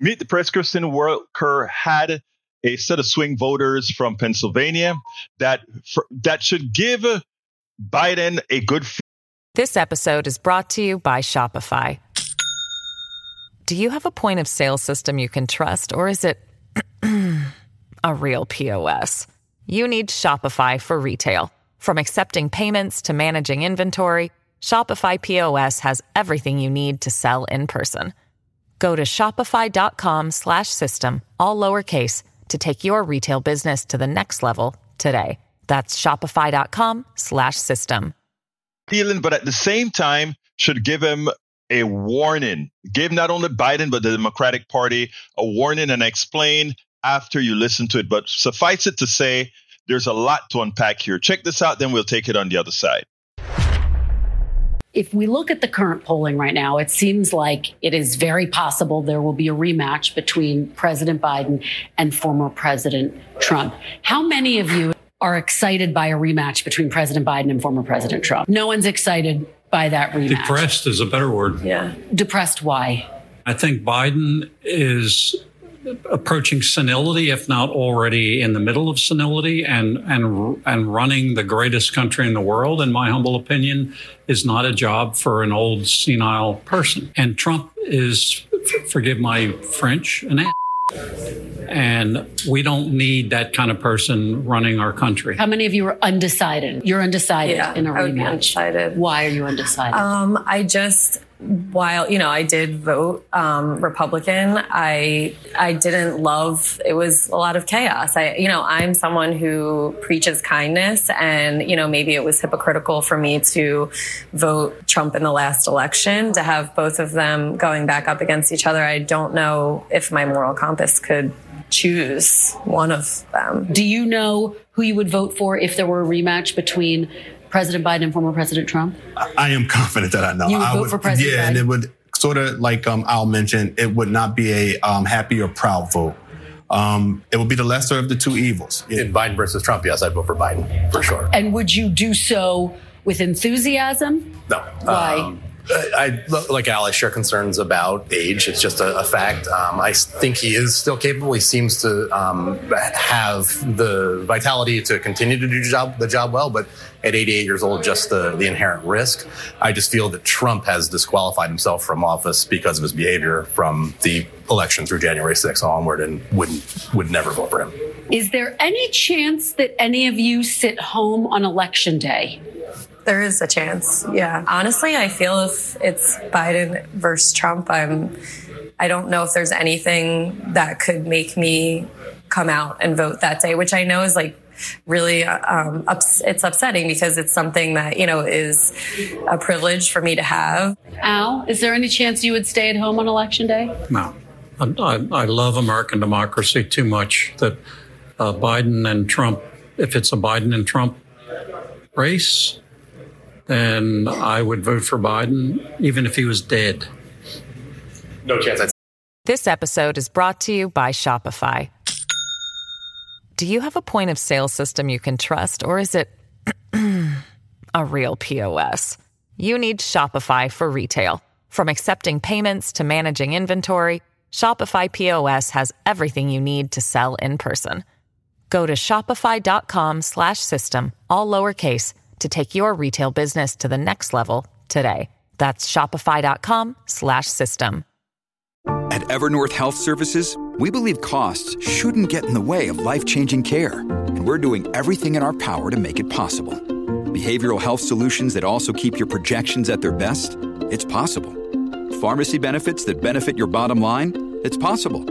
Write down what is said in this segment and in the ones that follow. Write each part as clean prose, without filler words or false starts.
Meet the Press, Kristen Welker had a set of swing voters from Pennsylvania that should give Biden a good. This episode is brought to you by Shopify. Do you have a point of sale system you can trust, or is it a real POS? You need Shopify for retail. From accepting payments to managing inventory, Shopify POS has everything you need to sell in person. Go to shopify.com/system, all lowercase, to take your retail business to the next level today. That's shopify.com/system. But at the same time, should give him a warning. Give not only Biden, but the Democratic Party a warning and explain after you listen to it. But suffice it to say, there's a lot to unpack here. Check this out, then we'll take it on the other side. If we look at the current polling right now, it seems like it is very possible there will be a rematch between President Biden and former President Trump. How many of you are excited by a rematch between President Biden and former President Trump? No one's excited by that rematch. Depressed is a better word. Yeah. Depressed, why? I think Biden is approaching senility, if not already in the middle of senility, and running the greatest country in the world, in my humble opinion, is not a job for an old senile person. And Trump is, forgive my French, an ass. And we don't need that kind of person running our country. How many of you are undecided? You're undecided in a rematch. I would be undecided. Why are you undecided? While, I did vote Republican, I didn't love, it was a lot of chaos. I'm someone who preaches kindness, and, maybe it was hypocritical for me to vote Trump in the last election. To have both of them going back up against each other, I don't know if my moral compass could choose one of them. Do you know who you would vote for if there were a rematch between President Biden and former President Trump? I am confident that I know. You would vote for President Biden? Yeah, and it would sort of, like Al mentioned, it would not be a happy or proud vote. It would be the lesser of the two evils. In Biden versus Trump, yes, I'd vote for Biden, for sure. And would you do so with enthusiasm? No. Why? I share concerns about age. It's just a fact. I think he is still capable. He seems to have the vitality to continue to do the job well, but at 88 years old, just the inherent risk. I just feel that Trump has disqualified himself from office because of his behavior from the election through January 6th onward, and would never vote for him. Is there any chance that any of you sit home on Election Day? There is a chance, yeah. Honestly, I feel if it's Biden versus Trump, I don't know if there's anything that could make me come out and vote that day, which I know is really it's upsetting, because it's something that, is a privilege for me to have. Al, is there any chance you would stay at home on Election Day? No. I love American democracy too much that Biden and Trump, if it's a Biden and Trump race, then I would vote for Biden, even if he was dead. No chance. This episode is brought to you by Shopify. Do you have a point of sale system you can trust, or is it a real POS? You need Shopify for retail. From accepting payments to managing inventory, Shopify POS has everything you need to sell in person. Go to shopify.com/system, all lowercase, to take your retail business to the next level today. That's shopify.com/system. At Evernorth Health Services, we believe costs shouldn't get in the way of life-changing care, and we're doing everything in our power to make it possible. Behavioral health solutions that also keep your projections at their best? It's possible. Pharmacy benefits that benefit your bottom line? It's possible.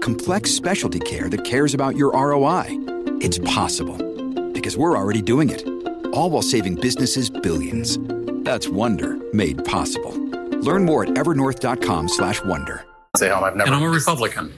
Complex specialty care that cares about your ROI? It's possible. Because we're already doing it. All while saving businesses billions. That's Wonder made possible. Learn more at evernorth.com/wonder. And I'm a Republican.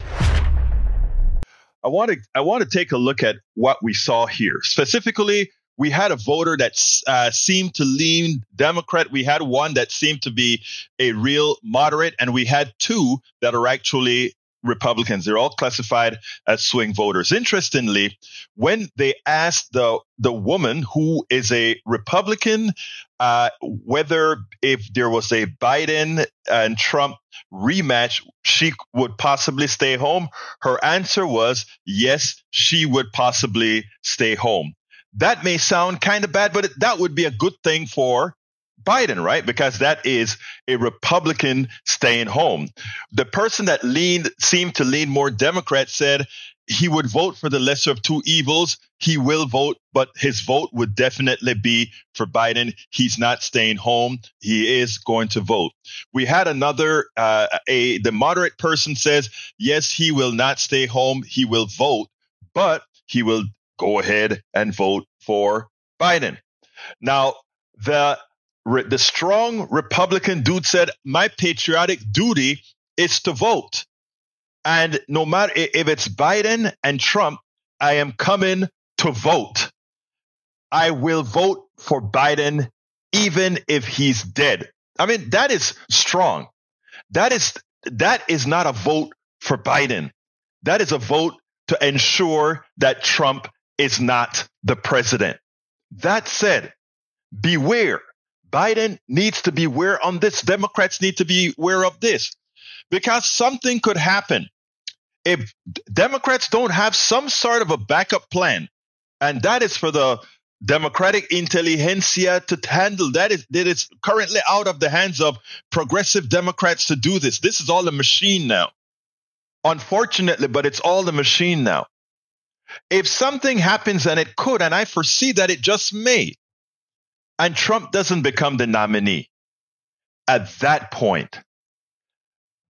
I want to take a look at what we saw here. Specifically, we had a voter that seemed to lean Democrat. We had one that seemed to be a real moderate, and we had two that are actually Republicans. They're all classified as swing voters. Interestingly, when they asked the woman who is a Republican whether if there was a Biden and Trump rematch, she would possibly stay home, her answer was yes, she would possibly stay home. That may sound kind of bad, but that would be a good thing for Biden, right? Because that is a Republican staying home. The person that seemed to lean more Democrat said he would vote for the lesser of two evils. He will vote, but his vote would definitely be for Biden. He's not staying home. He is going to vote. We had another, the moderate person says, yes, he will not stay home. He will vote, but he will go ahead and vote for Biden. Now, the strong Republican dude said, my patriotic duty is to vote. And no matter if it's Biden and Trump, I am coming to vote. I will vote for Biden, even if he's dead. I mean, that is strong. That is not a vote for Biden. That is a vote to ensure that Trump is not the president. That said, beware. Biden needs to be aware on this. Democrats need to be aware of this, because something could happen. If Democrats don't have some sort of a backup plan, and that is for the Democratic intelligentsia to handle, that is currently out of the hands of progressive Democrats to do this. This is all a machine now. Unfortunately, but it's all the machine now. If something happens, and it could, and I foresee that it just may, and Trump doesn't become the nominee, at that point,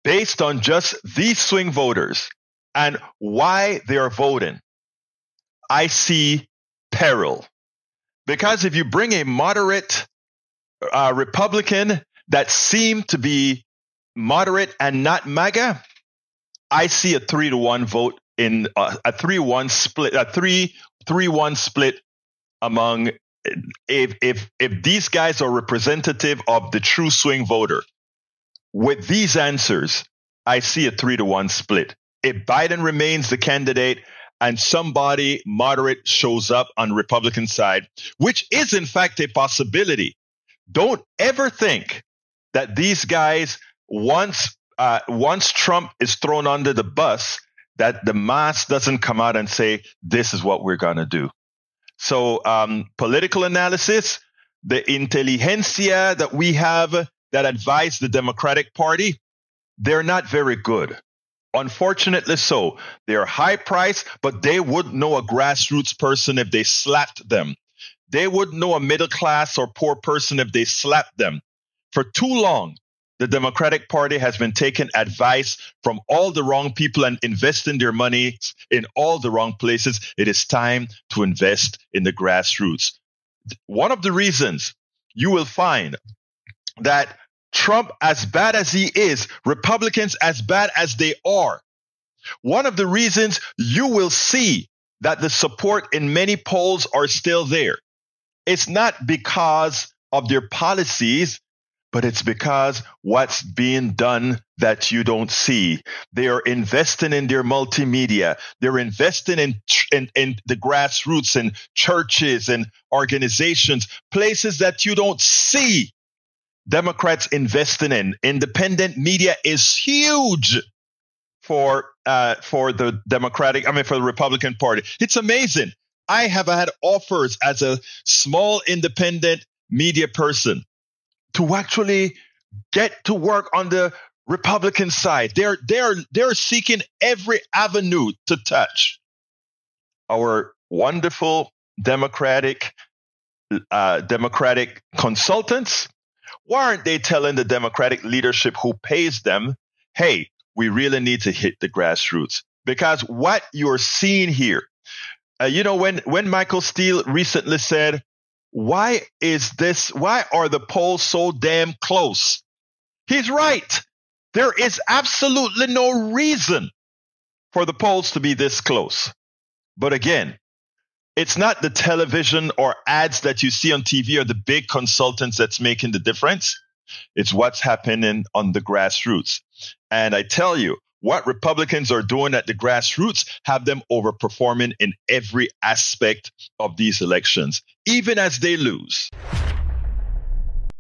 based on just these swing voters and why they are voting, I see peril. Because if you bring a moderate Republican that seemed to be moderate and not MAGA, I see a 3-to-1 vote in a 3-1 split among. If these guys are representative of the true swing voter, with these answers, I see a 3-to-1 split. If Biden remains the candidate and somebody moderate shows up on Republican side, which is in fact a possibility, don't ever think that these guys, once Trump is thrown under the bus, that the mass doesn't come out and say, this is what we're going to do. So political analysis, the intelligentsia that we have that advise the Democratic Party, they're not very good. Unfortunately so. They're high price, but they would know a grassroots person if they slapped them. They would know a middle class or poor person if they slapped them. For too long, the Democratic Party has been taking advice from all the wrong people and investing their money in all the wrong places. It is time to invest in the grassroots. One of the reasons you will find that Trump, as bad as he is, Republicans, as bad as they are, one of the reasons you will see that the support in many polls are still there. It's not because of their policies, but it's because what's being done that you don't see. They are investing in their multimedia. They're investing in the grassroots and churches and organizations, places that you don't see Democrats investing in. Independent media is huge for the Democratic, for the Republican Party. It's amazing. I have had offers as a small independent media person to actually get to work on the Republican side. They're seeking every avenue to touch. Our wonderful Democratic consultants, why aren't they telling the Democratic leadership who pays them, hey, we really need to hit the grassroots? Because what you're seeing here, when Michael Steele recently said, why are the polls so damn close? He's right. There is absolutely no reason for the polls to be this close. But again, it's not the television or ads that you see on TV or the big consultants that's making the difference. It's what's happening on the grassroots. And I tell you, what Republicans are doing at the grassroots have them overperforming in every aspect of these elections, even as they lose.